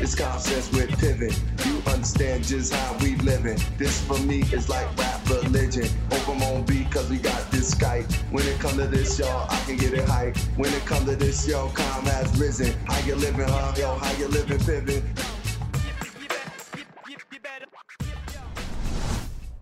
It's concepts with pivot. You understand just how we living. This for me is like rap religion. Open on beat cause we got this Skype. When it come to this, y'all, I can get it hype. When it come to this, y'all, calm has risen. How you living, huh? Yo, how you living, pivot?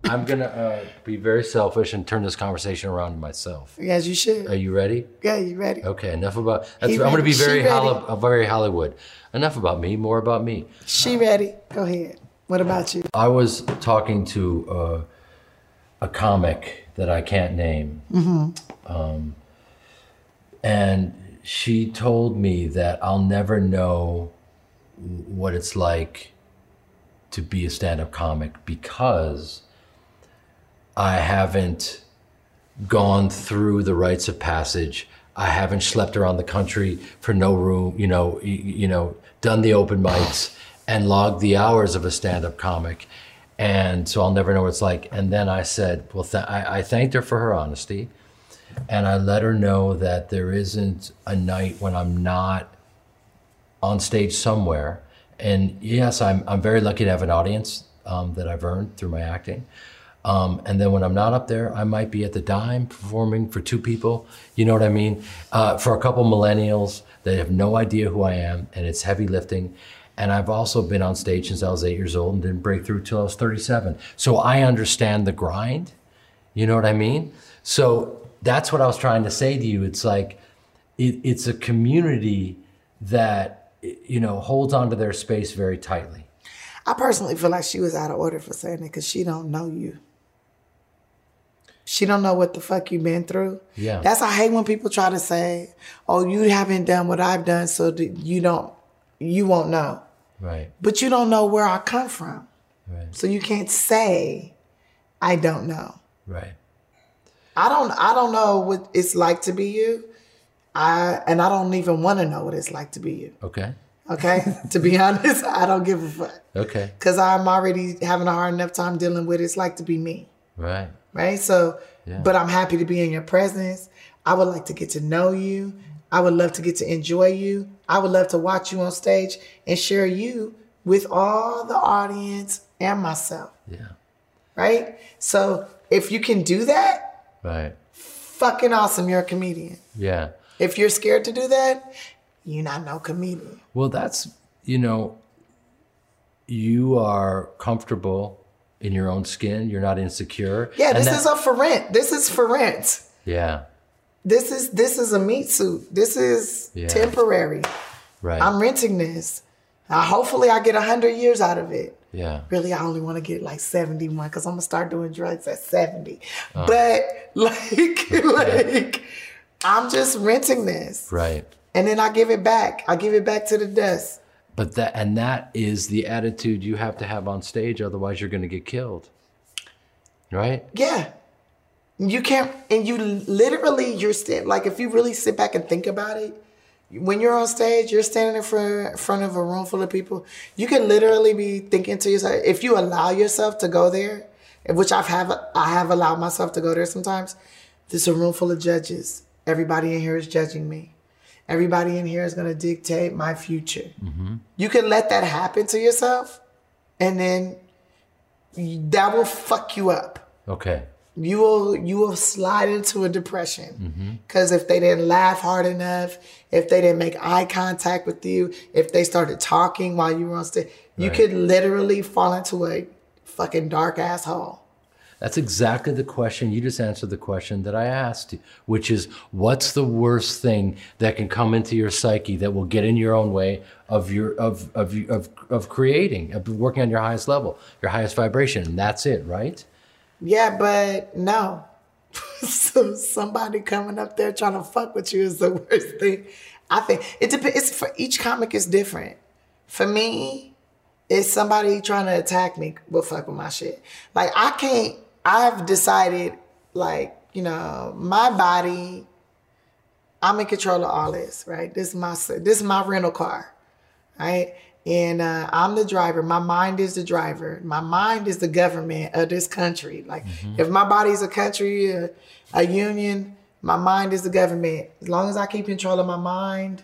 I'm going to be very selfish and turn this conversation around to myself. Yes, you should. Are you ready? Yeah, you ready. Okay, enough about... I'm going to be very Hollywood. Enough about me, more about me. She ready. Go ahead. What about you? I was talking to a comic that I can't name. Mm-hmm. And she told me that I'll never know what it's like to be a stand-up comic because... I haven't gone through the rites of passage. I haven't slept around the country for no room, you know, done the open mics and logged the hours of a stand-up comic. And so I'll never know what it's like. And then I said, well, I thanked her for her honesty. And I let her know that there isn't a night when I'm not on stage somewhere. And yes, I'm very lucky to have an audience that I've earned through my acting. And then when I'm not up there, I might be at the Dime performing for two people. You know what I mean? For a couple millennials that have no idea who I am, and it's heavy lifting. And I've also been on stage since I was 8 years old and didn't break through till I was 37. So I understand the grind. You know what I mean? So that's what I was trying to say to you. It's like, it's a community that, you know, holds onto their space very tightly. I personally feel like she was out of order for saying it because she don't know you. She don't know what the fuck you been through. Yeah. That's I hate when people try to say, oh, you haven't done what I've done, so you won't know. Right. But you don't know where I come from. Right. So you can't say, I don't know. Right. I don't know what it's like to be you. I don't even want to know what it's like to be you. Okay. Okay? To be honest, I don't give a fuck. Okay. Because I'm already having a hard enough time dealing with it's like to be me. Right. Right? So, yeah. But I'm happy to be in your presence. I would like to get to know you. I would love to get to enjoy you. I would love to watch you on stage and share you with all the audience and myself. Yeah. Right? So if you can do that, right. Fucking awesome. You're a comedian. Yeah. If you're scared to do that, you're not no comedian. Well, that's, you know, you are comfortable in your own skin. You're not insecure. Yeah, and this is a for rent. This is for rent. Yeah. This is a meat suit. This is temporary. Right. I'm renting this. Hopefully I get 100 years out of it. Yeah. Really, I only want to get like 71 because I'm going to start doing drugs at 70. But like I'm just renting this. Right. And then I give it back. I give it back to the dust. But that is the attitude you have to have on stage, otherwise you're going to get killed, right? Yeah, you can't, and you literally, you're standing, like if you really sit back and think about it, when you're on stage, you're standing in front of a room full of people, you can literally be thinking to yourself, if you allow yourself to go there, which I have allowed myself to go there sometimes, there's a room full of judges. Everybody in here is judging me. Everybody in here is going to dictate my future. Mm-hmm. You can let that happen to yourself, and then that will fuck you up. Okay. you will slide into a depression. Because if they didn't laugh hard enough, if they didn't make eye contact with you, if they started talking while you were on stage, you could literally fall into a fucking dark asshole. That's exactly the question. You just answered the question that I asked you, which is, what's the worst thing that can come into your psyche that will get in your own way of creating, of working on your highest level, your highest vibration, and that's it, right? Yeah, but no. So somebody coming up there trying to fuck with you is the worst thing. I think it depends. It's for each comic is different. For me, it's somebody trying to attack me will fuck with my shit. Like I can't. I've decided, like, you know, my body, I'm in control of all this, right? This is my rental car, right? And I'm the driver. My mind is the driver. My mind is the government of this country. Like, if my body's a country, a union, my mind is the government. As long as I keep control of my mind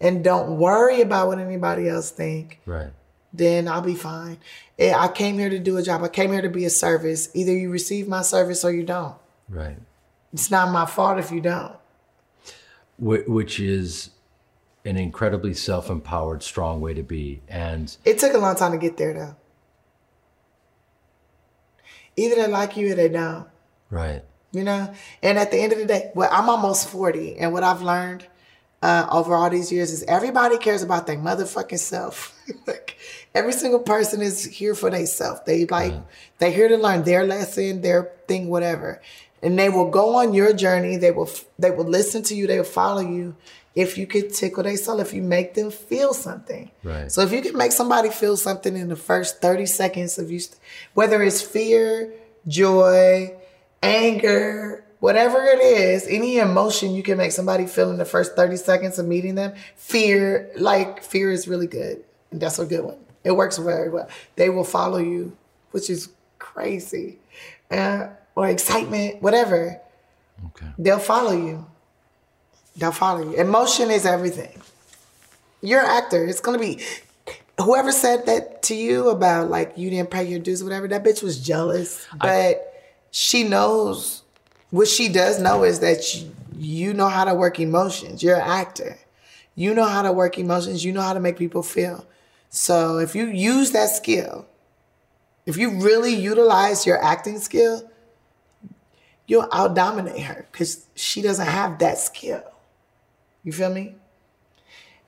and don't worry about what anybody else think, right, then I'll be fine. I came here to do a job. I came here to be a service. Either you receive my service or you don't. Right. It's not my fault if you don't. Which is an incredibly self-empowered, strong way to be. And it took a long time to get there, though. Either they like you or they don't. Right. You know? And at the end of the day, well, I'm almost 40. And what I've learned over all these years is everybody cares about their motherfucking self. Like, every single person is here for themselves. They they're here to learn their lesson, their thing, whatever. And they will go on your journey. They will listen to you. They will follow you. If you could tickle their soul, if you make them feel something. Right. So if you can make somebody feel something in the first 30 seconds of you, whether it's fear, joy, anger, whatever it is, any emotion you can make somebody feel in the first 30 seconds of meeting them, fear is really good. And that's a good one. It works very well. They will follow you, which is crazy. Or excitement, whatever. Okay. They'll follow you. Emotion is everything. You're an actor. It's going to be whoever said that to you about, like, you didn't pay your dues or whatever. That bitch was jealous. But she knows what she does know is that you know how to work emotions. You're an actor. You know how to work emotions. You know how to make people feel. So if you use that skill, if you really utilize your acting skill, you'll out-dominate her because she doesn't have that skill. You feel me?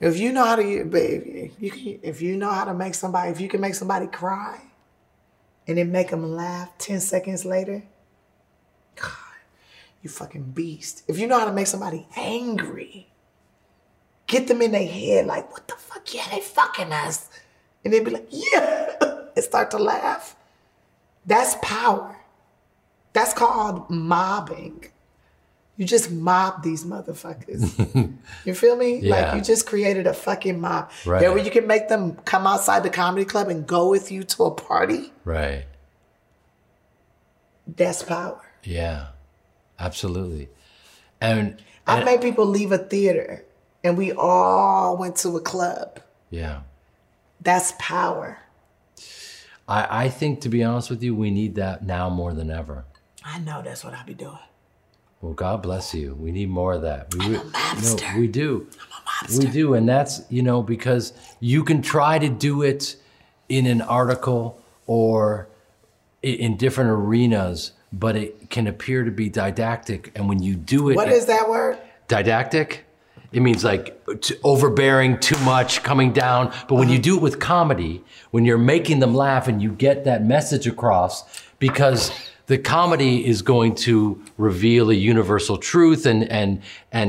If you know how to, baby, if you can make somebody cry and then make them laugh 10 seconds later, God, you fucking beast. If you know how to make somebody angry, get them in their head like, what the fuck? Yeah, they fucking us. And they'd be like, yeah, and start to laugh. That's power. That's called mobbing. You just mob these motherfuckers. You feel me? Yeah. Like, you just created a fucking mob. Right. There where you can make them come outside the comedy club and go with you to a party. Right. That's power. Yeah, absolutely. And I made people leave a theater and we all went to a club. Yeah. That's power. I think, to be honest with you, we need that now more than ever. I know that's what I'll be doing. Well, God bless you. We need more of that. I'm a mobster. No, we do. I'm a mobster. We do, and that's, you know, because you can try to do it in an article or in different arenas, but it can appear to be didactic. And when you do it, what is that word? Didactic. It means like overbearing, too much, coming down. But when you do it with comedy, when you're making them laugh and you get that message across, because the comedy is going to reveal a universal truth and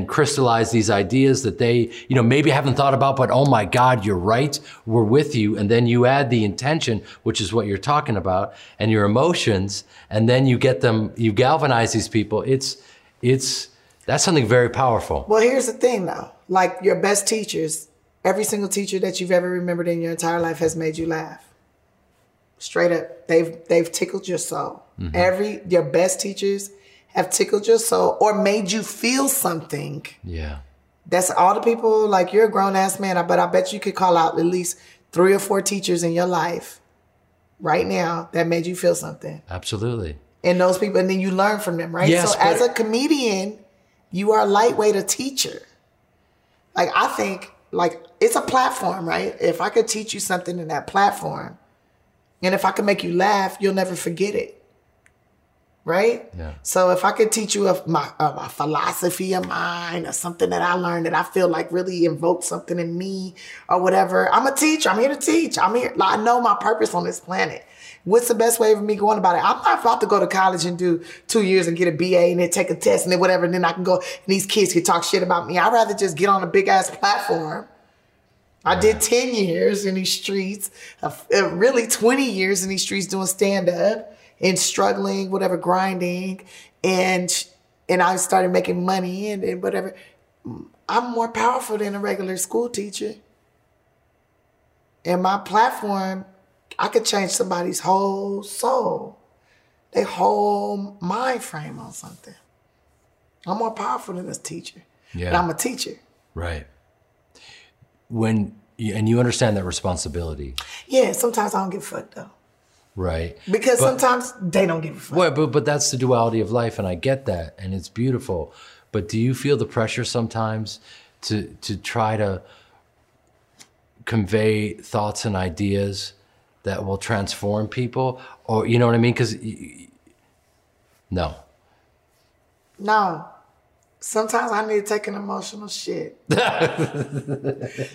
crystallize these ideas that they, you know, maybe haven't thought about, but oh my God, you're right, we're with you. And then you add the intention, which is what you're talking about, and your emotions, and then you get them, you galvanize these people. That's something very powerful. Well, here's the thing though, like your best teachers, every single teacher that you've ever remembered in your entire life has made you laugh. Straight up, they've tickled your soul. Mm-hmm. Your best teachers have tickled your soul or made you feel something. Yeah. That's all the people, like you're a grown ass man, but I bet you could call out at least 3 or 4 teachers in your life right now that made you feel something. Absolutely. and those people, and then you learn from them, right? Yes, so as a comedian, you are lightweight a teacher. Like, I think, like, it's a platform, right? If I could teach you something in that platform, and if I could make you laugh, you'll never forget it, right? Yeah. So if I could teach you a philosophy of mine or something that I learned that I feel like really invoked something in me or whatever, I'm a teacher. I'm here to teach. I'm here. Like, I know my purpose on this planet. What's the best way for me going about it? I'm not about to go to college and do 2 years and get a BA and then take a test and then whatever, and then I can go and these kids can talk shit about me. I'd rather just get on a big-ass platform. I did 10 years in these streets, really 20 years in these streets doing stand-up and struggling, whatever, grinding, and I started making money and whatever. I'm more powerful than a regular school teacher. And my platform, I could change somebody's whole soul, their whole mind frame on something. I'm more powerful than this teacher. Yeah. But I'm a teacher. Right. And you understand that responsibility. Yeah, sometimes I don't give a fuck though. Right. Because sometimes they don't give a fuck. Well, but that's the duality of life, and I get that, and it's beautiful. But do you feel the pressure sometimes to try to convey thoughts and ideas that will transform people, or you know what I mean? Because no. Sometimes I need to take an emotional shit.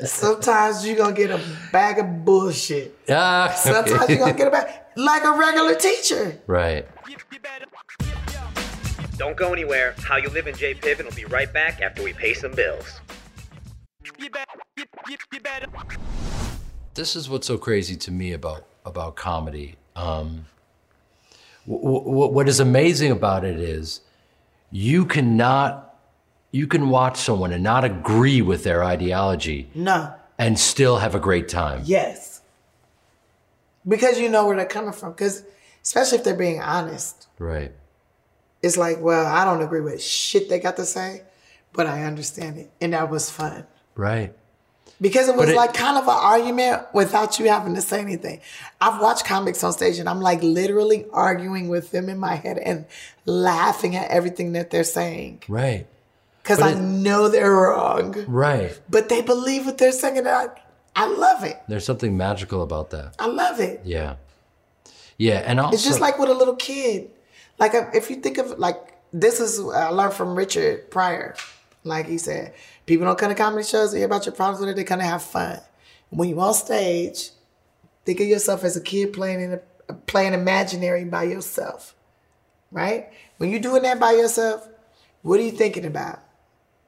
Sometimes you're gonna get a bag of bullshit. Sometimes you're gonna get a bag, like a regular teacher. Right. Don't go anywhere. How You Live in J Piven will be right back after we pay some bills. This is what's so crazy to me about comedy. What is amazing about it is you can watch someone and not agree with their ideology. No. And still have a great time. Yes. Because you know where they're coming from. Because especially if they're being honest. Right. It's like, well, I don't agree with shit they got to say, but I understand it. And that was fun. Right. Because it was like kind of an argument without you having to say anything. I've watched comics on stage and I'm like literally arguing with them in my head and laughing at everything that they're saying. Right. Because I know they're wrong. Right. But they believe what they're saying. And I love it. There's something magical about that. I love it. Yeah. Yeah. And also, it's just like with a little kid. Like if you think of this is, I learned from Richard Pryor. Like he said, people don't come to comedy shows to hear about your problems with it. They come to have fun. When you're on stage, think of yourself as a kid playing imaginary by yourself, right? When you're doing that by yourself, what are you thinking about?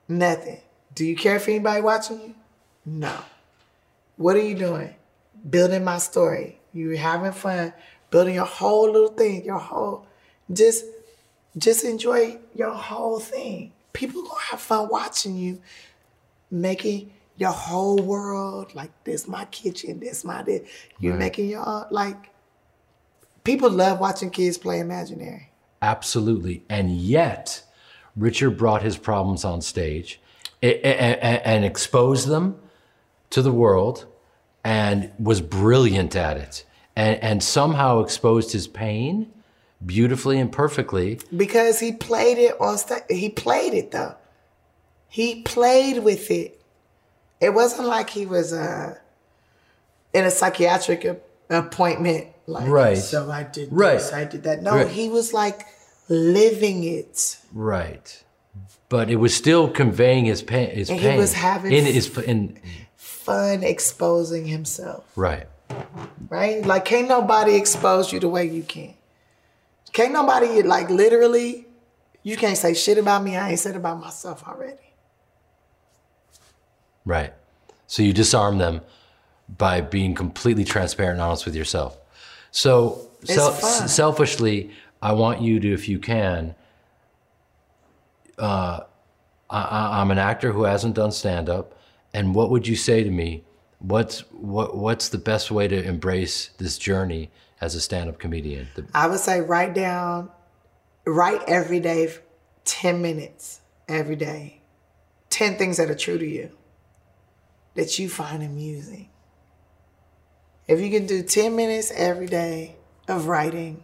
Nothing. Do you care for anybody watching you? No. What are you doing? Building my story. You're having fun, building your whole little thing, just enjoy your whole thing. People gonna have fun watching you, making your whole world like this, my kitchen, this, my this. You're making your own, like, people love watching kids play imaginary. Absolutely, and yet, Richard brought his problems on stage and exposed them to the world and was brilliant at it and somehow exposed his pain beautifully and perfectly. Because he played it on stage. He played it though. He played with it. It wasn't like he was in a psychiatric appointment. Like, right. So I did this, I did that. No, he was like living it. Right. But it was still conveying his pain. He was having fun exposing himself. Right. Right? Like, can't nobody expose you the way you can. Can't nobody, like, literally, you can't say shit about me I ain't said about myself already. Right. So you disarm them by being completely transparent and honest with yourself. So selfishly, I want you to, if you can, I'm an actor who hasn't done stand-up, and what would you say to me, what's the best way to embrace this journey as a stand-up comedian? I would say write every day, 10 minutes every day, 10 things that are true to you, that you find amusing. If you can do 10 minutes every day of writing,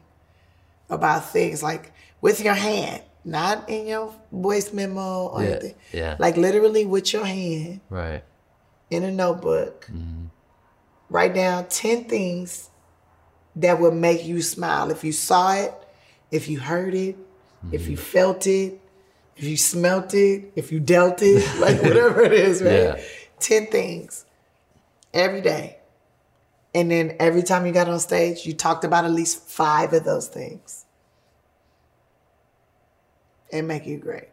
about things like with your hand, not in your voice memo or anything. Yeah. Like literally with your hand. Right. In a notebook. Mm-hmm. Write down 10 things that would make you smile. If you saw it, if you heard it, mm-hmm. if you felt it, if you smelt it, if you dealt it, like whatever it is, right? Yeah. 10 things every day. And then every time you got on stage, you talked about at least 5 of those things. And make you great.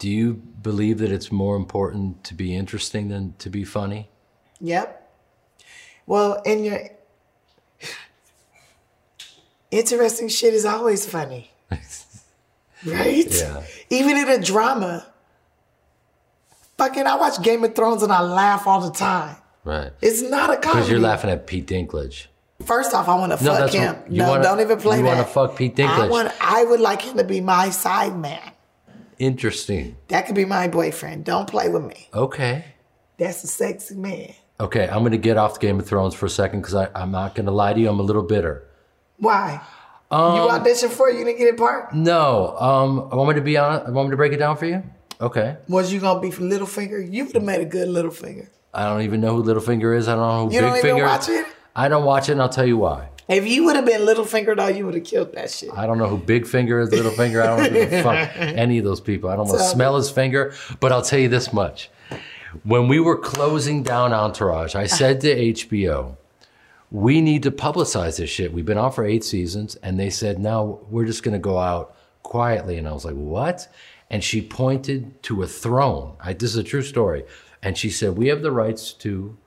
Do you believe that it's more important to be interesting than to be funny? Yep. Well, and your interesting shit is always funny. Right? Yeah. Even in a drama. Fucking, I watch Game of Thrones and I laugh all the time. Right. It's not a comedy. Because you're laughing at Pete Dinklage. First off, I want to fuck him. Don't even play that. You want to fuck Pete Dinklage. I would like him to be my side man. Interesting. That could be my boyfriend. Don't play with me. Okay. That's a sexy man. Okay, I'm going to get off Game of Thrones for a second because I'm not going to lie to you. I'm a little bitter. Why? You auditioned for it? You didn't get it part? No. Want me to break it down for you? Okay. Was you going to be from Littlefinger? You would have made a good Littlefinger. I don't even know who Littlefinger is. I don't know who Big Finger is. You don't even watch it? I don't watch it, and I'll tell you why. If you would have been Littlefinger, though, you would have killed that shit. I don't know who Big Finger is, Littlefinger. I don't give a fuck any of those people. I don't want to smell his finger, but I'll tell you this much. When we were closing down Entourage, I said to HBO, we need to publicize this shit. We've been on for 8 seasons, and they said, no, we're just going to go out quietly. And I was like, what? And she pointed to a throne. This is a true story. And she said, we have the rights to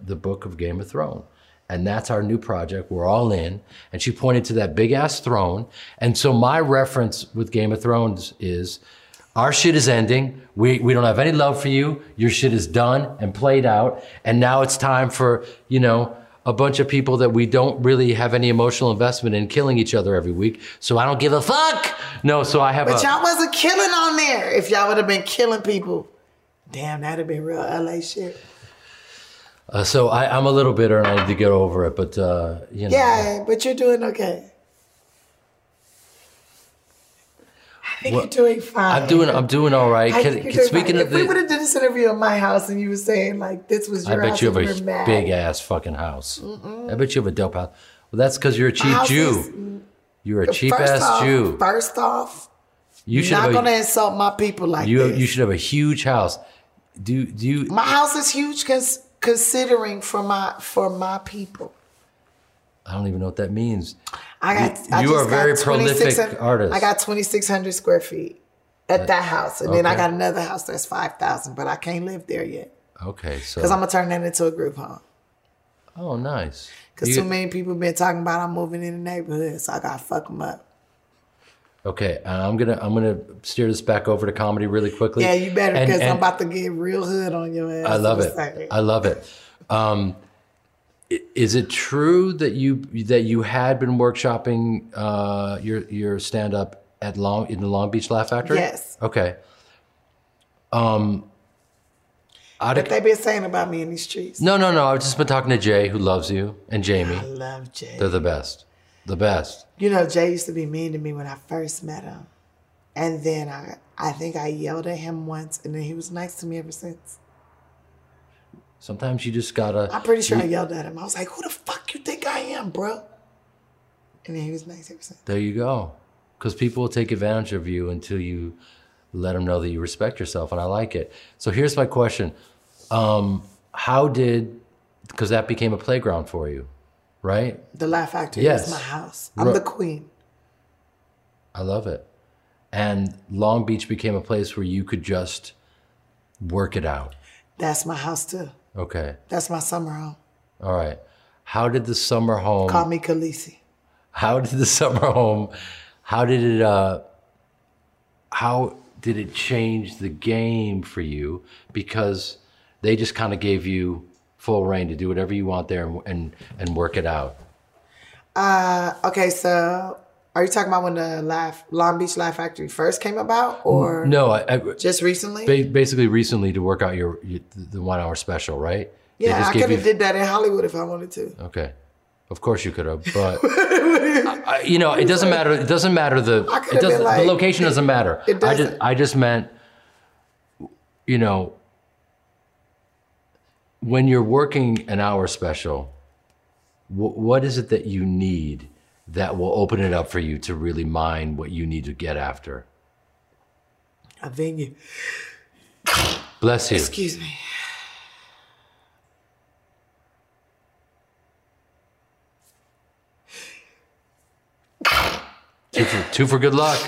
the book of Game of Thrones. And that's our new project, we're all in. And she pointed to that big ass throne. And so my reference with Game of Thrones is, our shit is ending, we don't have any love for you, your shit is done and played out. And now it's time for, a bunch of people that we don't really have any emotional investment in killing each other every week. So I don't give a fuck. No, so I have But y'all wasn't killing on there. If y'all would have been killing people, damn, that'd have been real LA shit. So I'm a little bitter and I need to get over it, but . Yeah, but you're doing okay. I think you're doing fine. I'm doing all right. Speaking of, if we would have done this interview at my house and you were saying like this was your house, I bet you have a big ass fucking house. Mm-mm. I bet you have a dope house. Well, that's because you're a cheap Jew. You're a cheap ass Jew. First off, you're not gonna insult my people like this. You should have a huge house. Do you? My house is huge because. Considering for my people. I don't even know what that means. You are a very prolific artist. I got 2,600 square feet at that house. And then I got another house that's 5,000, but I can't live there yet. Okay, so. Because I'm going to turn that into a group home. Oh, nice. Because too many people have been talking about I'm moving in the neighborhood, so I got to fuck them up. Okay, I'm gonna steer this back over to comedy really quickly. Yeah, you better, because I'm about to get real hood on your ass. I love it. Is it true that you had been workshopping your stand up at in the Long Beach Laugh Factory? Yes. Okay. What they been saying about me in these streets? No. I've just been talking to Jay, who loves you, and Jamie. I love Jay. They're the best. The best. Jay used to be mean to me when I first met him. And then I think I yelled at him once, and then he was nice to me ever since. Sometimes you just gotta... I'm pretty sure I yelled at him. I was like, who the fuck you think I am, bro? And then he was nice ever since. There you go. Because people will take advantage of you until you let them know that you respect yourself, and I like it. So here's my question. Because that became a playground for you. Right? The Laugh Factory is my house. I'm the queen. I love it. And Long Beach became a place where you could just work it out. That's my house too. Okay. That's my summer home. All right. How did the summer home... Call me Khaleesi. How did it change the game for you? Because they just kind of gave you full reign to do whatever you want there and work it out. Okay, so are you talking about when the Long Beach Laugh Factory first came about, or no? Just recently. Basically, recently to work out your the 1-hour special, right? Yeah, I could have did that in Hollywood if I wanted to. Okay, Of course you could have, but you know, it doesn't matter. It doesn't matter. The location doesn't matter. It doesn't. I just meant, you know, when you're working an hour special, what is it that you need that will open it up for you to really mine what you need to get after? A venue. Bless you. Excuse me. Two for good luck.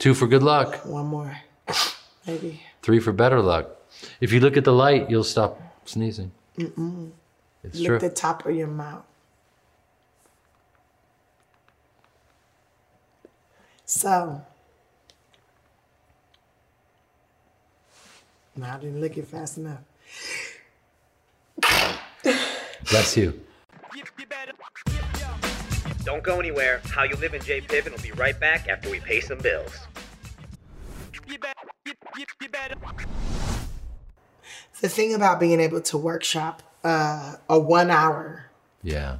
Two for good luck. One more, maybe. Three for better luck. If you look at the light, you'll stop sneezing. Mm-mm. It's true. Look at the top of your mouth. So, now I didn't lick it fast enough. Bless you. Don't go anywhere. How You Live in J Piven will be right back after we pay some bills. The thing about being able to workshop a 1 hour, yeah,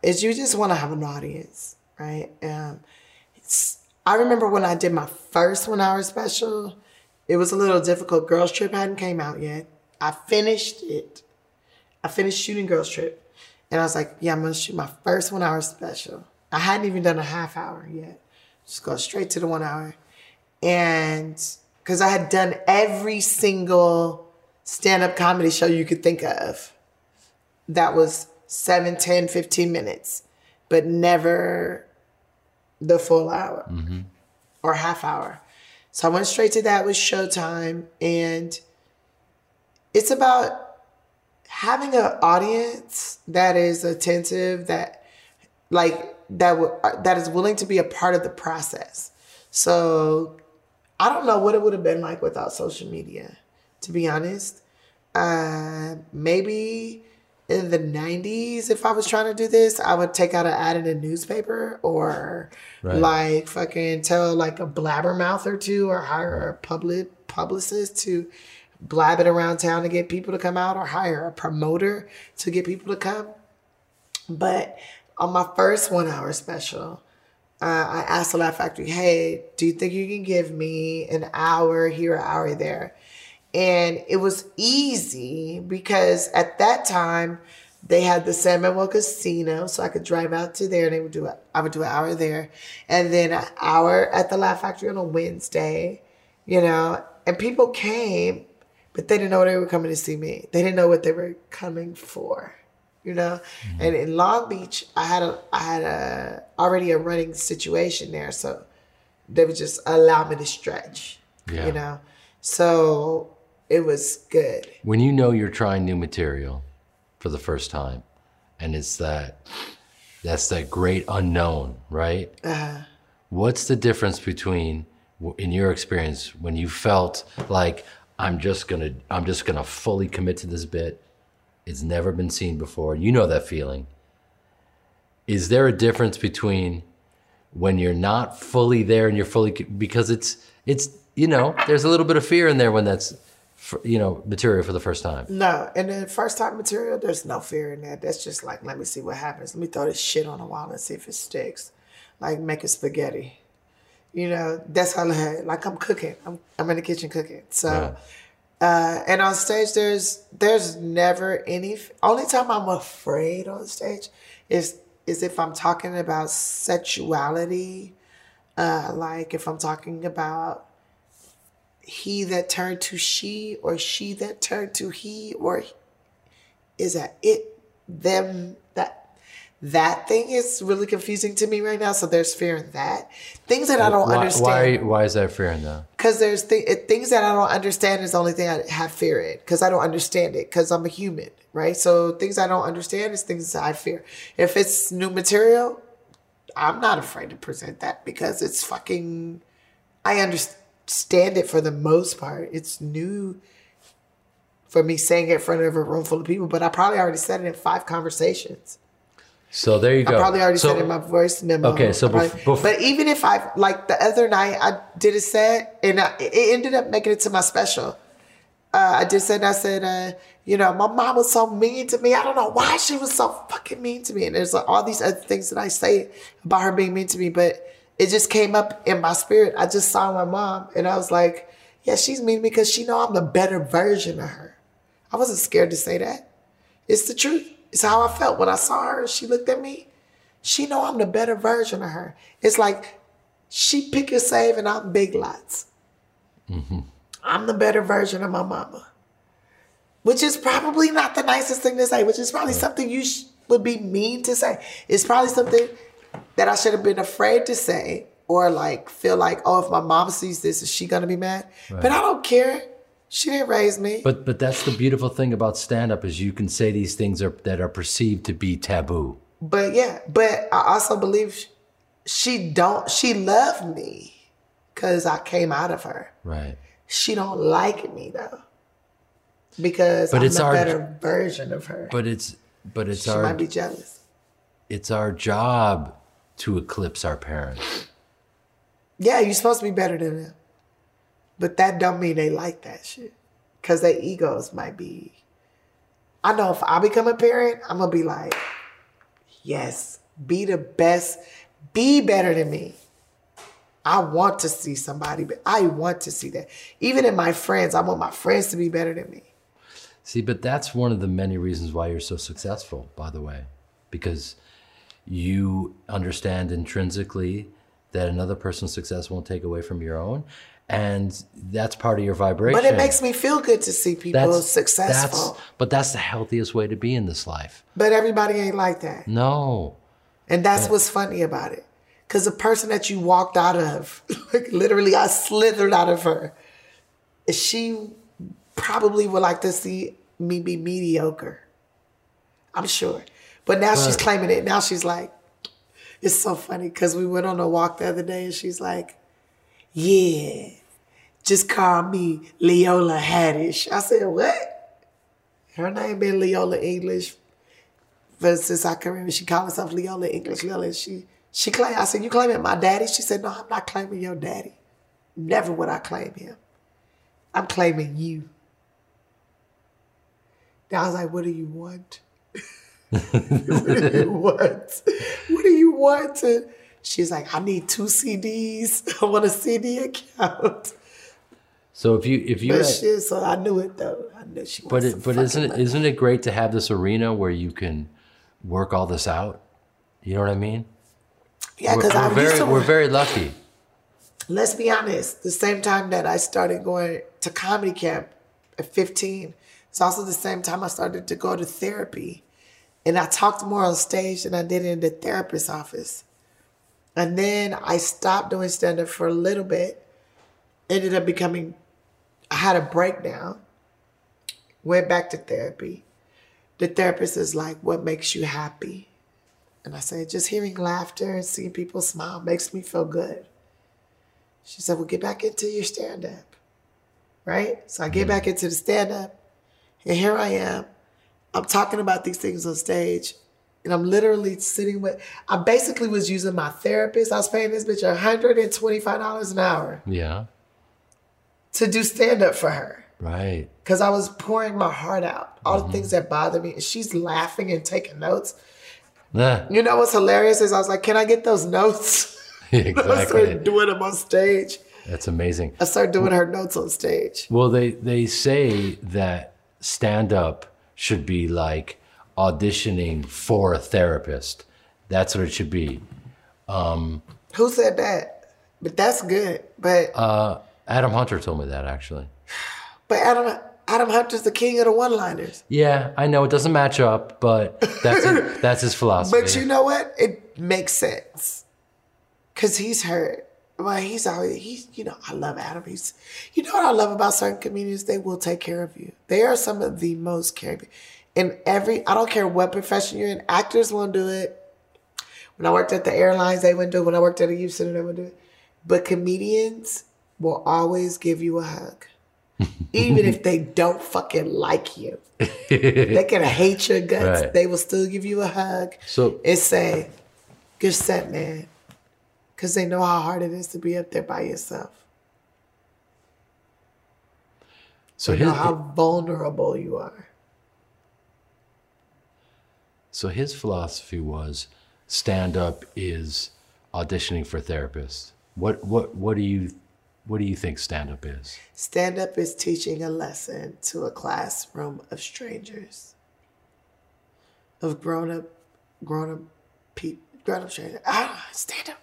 is you just want to have an audience, right? I remember when I did my first 1 hour special, it was a little difficult. Girls Trip hadn't came out yet. I finished it. I finished shooting Girls Trip. And I was like, yeah, I'm gonna shoot my first 1 hour special. I hadn't even done a half hour yet. Just go straight to the 1 hour. And because I had done every single stand-up comedy show you could think of that was 7, 10, 15 minutes, but never the full hour or half hour. So I went straight to that with Showtime. And it's about having an audience that is attentive, that is willing to be a part of the process. So I don't know what it would have been like without social media, to be honest. Maybe in the 90s, if I was trying to do this, I would take out an ad in a newspaper or fucking tell a blabbermouth or two, or hire a publicist to blab it around town to get people to come out, or hire a promoter to get people to come. But on my first 1 hour special, I asked the Laugh Factory, hey, do you think you can give me an hour here, an hour there? And it was easy because at that time they had the San Manuel Casino, so I could drive out to there and I would do an hour there and then an hour at the Laugh Factory on a Wednesday, you know, and people came. But they didn't know they were coming to see me. They didn't know what they were coming for, you know? Mm-hmm. And in Long Beach, I had already a running situation there. So they would just allow me to stretch, you know? So it was good. When you know you're trying new material for the first time, and it's that's that great unknown, right? What's the difference between, in your experience, when you felt like, I'm just gonna fully commit to this bit. It's never been seen before. You know that feeling. Is there a difference between when you're not fully there and you're fully, because it's you know, there's a little bit of fear in there when that's, you know, material for the first time. No, and the first time material, there's no fear in that. That's just like, let me see what happens. Let me throw this shit on the wall and see if it sticks. Like making spaghetti. You know, that's how I had, like, I'm cooking. I'm in the kitchen cooking. So, and on stage, there's never any, only time I'm afraid on stage is if I'm talking about sexuality, like if I'm talking about he that turned to she that turned to he, or is that it, them, that. That thing is really confusing to me right now, so there's fear in that. Things that I don't understand. Why is that fear in that? Because there's things that I don't understand is the only thing I have fear in, because I don't understand it, because I'm a human, right? So things I don't understand is things that I fear. If it's new material, I'm not afraid to present that because it's fucking... I understand it for the most part. It's new for me saying it in front of a room full of people, but I probably already said it in 5 conversations. So there you go. I probably already said in my voice memo. Okay, so but even if I, like the other night, I did a set and it ended up making it to my special. I said, you know, my mom was so mean to me. I don't know why she was so fucking mean to me. And there's all these other things that I say about her being mean to me, but it just came up in my spirit. I just saw my mom and I was like, yeah, she's mean to me because she know I'm the better version of her. I wasn't scared to say that. It's the truth. It's how I felt when I saw her and she looked at me. She know I'm the better version of her. It's like she pick and save and I'm Big Lots. Mm-hmm. I'm the better version of my mama, which is probably not the nicest thing to say, which is probably something you would be mean to say. It's probably something that I should have been afraid to say or like feel like, oh, if my mom sees this, is she going to be mad? Right. But I don't care. She didn't raise me. But that's the beautiful thing about stand-up is you can say these things that are perceived to be taboo. But yeah, but I also believe she loved me because I came out of her. Right. She don't like me though, because I'm a better version of her. But it's she might be jealous. It's our job to eclipse our parents. Yeah, you're supposed to be better than them, but that don't mean they like that shit, because their egos might be. I know if I become a parent, I'm gonna be like, yes, be the best, be better than me. I want to see somebody, but I want to see that. Even in my friends, I want my friends to be better than me. See, but that's one of the many reasons why you're so successful, by the way, because you understand intrinsically that another person's success won't take away from your own. And that's part of your vibration. But it makes me feel good to see people successful. But that's the healthiest way to be in this life. But everybody ain't like that. No. And that's what's funny about it. Because the person that you walked out of, like literally I slithered out of her. She probably would like to see me be mediocre. I'm sure. But now she's claiming it. Now she's like, it's so funny because we went on a walk the other day and she's like, yeah, just call me Leola Hadish. I said, what? Her name been Leola English. But since I can remember, she called herself Leola English. Leola, she claimed, I said, you claiming my daddy? She said, no, I'm not claiming your daddy. Never would I claim him. I'm claiming you. Now I was like, what do you want? What do you want? What do you want? And she's like, I need 2 CDs. I want a CD account. So so I knew it though. I knew she wanted some fucking money. But isn't it great to have this arena where you can work all this out? You know what I mean? Yeah, because we're very lucky. Let's be honest. The same time that I started going to comedy camp at 15, it's also the same time I started to go to therapy. And I talked more on stage than I did in the therapist's office. And then I stopped doing stand-up for a little bit. Ended up becoming, I had a breakdown. Went back to therapy. The therapist is like, what makes you happy? And I said, just hearing laughter and seeing people smile makes me feel good. She said, well, get back into your stand-up, right? So I get back into the stand-up, and here I am. I'm talking about these things on stage, and I'm literally I basically was using my therapist. I was paying this bitch $125 an hour. Yeah. To do stand-up for her. Right. Because I was pouring my heart out, all the things that bother me, and she's laughing and taking notes. You know what's hilarious is I was like, can I get those notes? Exactly. I started doing them on stage. That's amazing. I started doing her notes on stage. Well, they say that stand-up should be like auditioning for a therapist. That's what it should be. Who said that? But that's good. But Adam Hunter told me that, actually. But Adam Hunter's the king of the one-liners. Yeah, I know. It doesn't match up, but that's his philosophy. But you know what? It makes sense. Because he's heard. Well, he's always, you know, I love Adam. You know what I love about certain comedians? They will take care of you. They are some of the most caring. I don't care what profession you're in, actors won't do it. When I worked at the airlines, they wouldn't do it. When I worked at a youth center, they wouldn't do it. But comedians will always give you a hug. Even if they don't fucking like you. They can hate your guts. Right. They will still give you a hug and say, good set, man. Because they know how hard it is to be up there by yourself. So you know how vulnerable you are. So his philosophy was stand-up is auditioning for therapists. What do you think stand-up is? Stand-up is teaching a lesson to a classroom of strangers, of grown-up strangers. Ah, stand-up.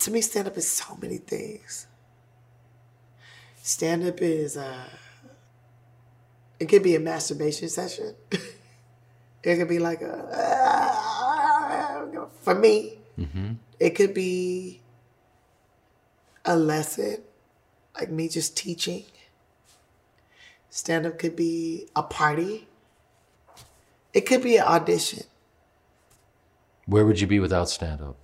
To me, stand-up is so many things. Stand-up is, it could be a masturbation session. It could be like a for me, it could be a lesson, like me just teaching. Stand-up could be a party. It could be an audition. Where would you be without stand-up?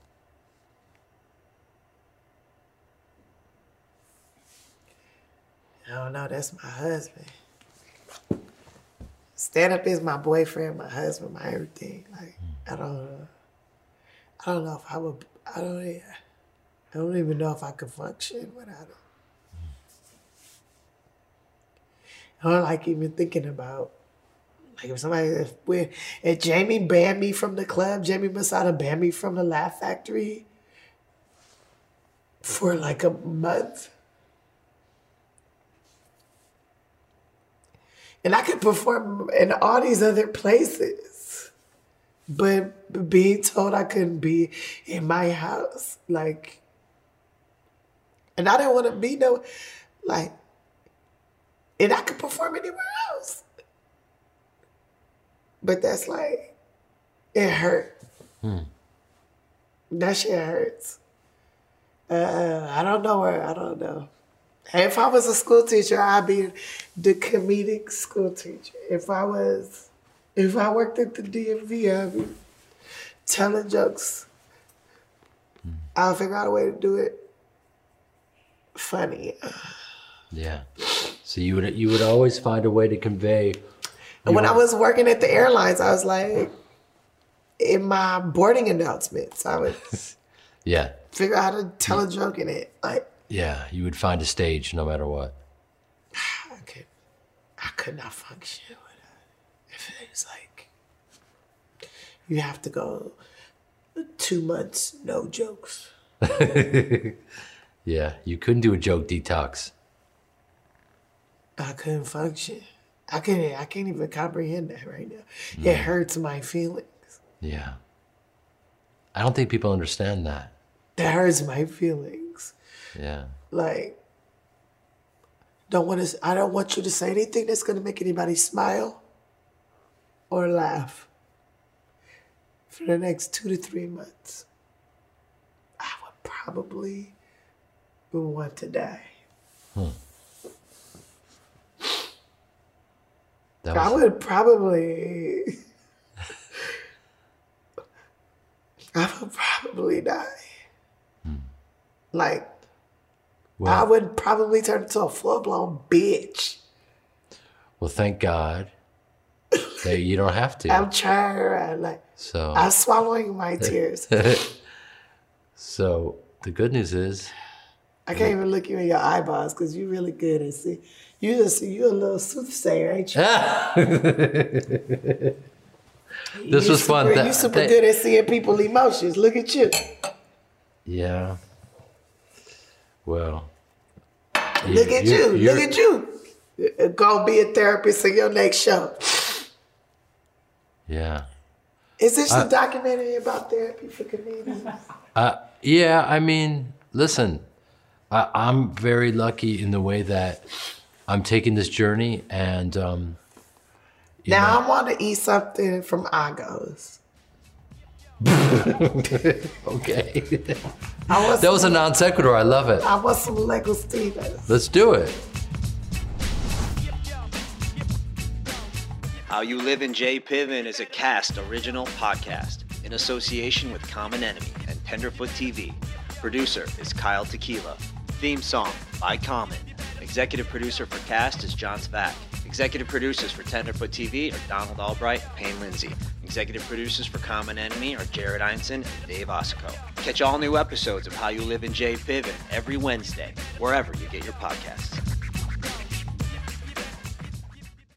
I don't know, that's my husband. Stand-up is my boyfriend, my husband, my everything. Like, I don't know if I would, I don't even know if I could function without it. I don't like even thinking about, like if Jamie banned me from the club, Jamie Masada banned me from the Laugh Factory for like a month. And I could perform in all these other places, but being told I couldn't be in my house, like, and I didn't want to be no, like, and I could perform anywhere else. But that's like, it hurt. That shit hurts. I don't know. If I was a school teacher, I'd be the comedic school teacher. If I worked at the DMV, I'd be telling jokes. I'll figure out a way to do it funny. Yeah. So you would always find a way to convey. And when I was working at the airlines, I was like, in my boarding announcements, I would figure out how to tell a joke in it. Like, yeah, you would find a stage no matter what. I could not function without it. If it was like, you have to go 2 months, no jokes. Yeah, you couldn't do a joke detox. I couldn't function. I can't even comprehend that right now. It hurts my feelings. Yeah. I don't think people understand that. That hurts my feelings. Yeah. Like, I don't want you to say anything that's gonna make anybody smile or laugh for the next 2 to 3 months. I would probably want to die. I would probably die. Like, well, I would probably turn into a full-blown bitch. Well, thank God that you don't have to. I'm trying. Like, so, I'm swallowing my tears. So the good news is, I can't even look you in your eyeballs because you're really good at see. You're a little soothsayer, ain't you? This was fun. You're super good at seeing people's emotions. Look at you. Yeah. Well, look at you. Go be a therapist in your next show. Yeah. Is this a documentary about therapy for comedians? Yeah, I mean, listen, I'm very lucky in the way that I'm taking this journey and. I want to eat something from Argo's. Okay. That was a non sequitur. I love it. I want some Lego Stevens. Let's do it. How You Live in J. Piven is a Cast original podcast in association with Common Enemy and Tenderfoot TV. Producer is Kyle Tequila. Theme song by Common. Executive producer for Cast is John Svack. Executive producers for Tenderfoot TV are Donald Albright and Payne Lindsay. Executive producers for Common Enemy are Jared Einsen and Dave Osako. Catch all new episodes of How You Live in J. Piven every Wednesday, wherever you get your podcasts.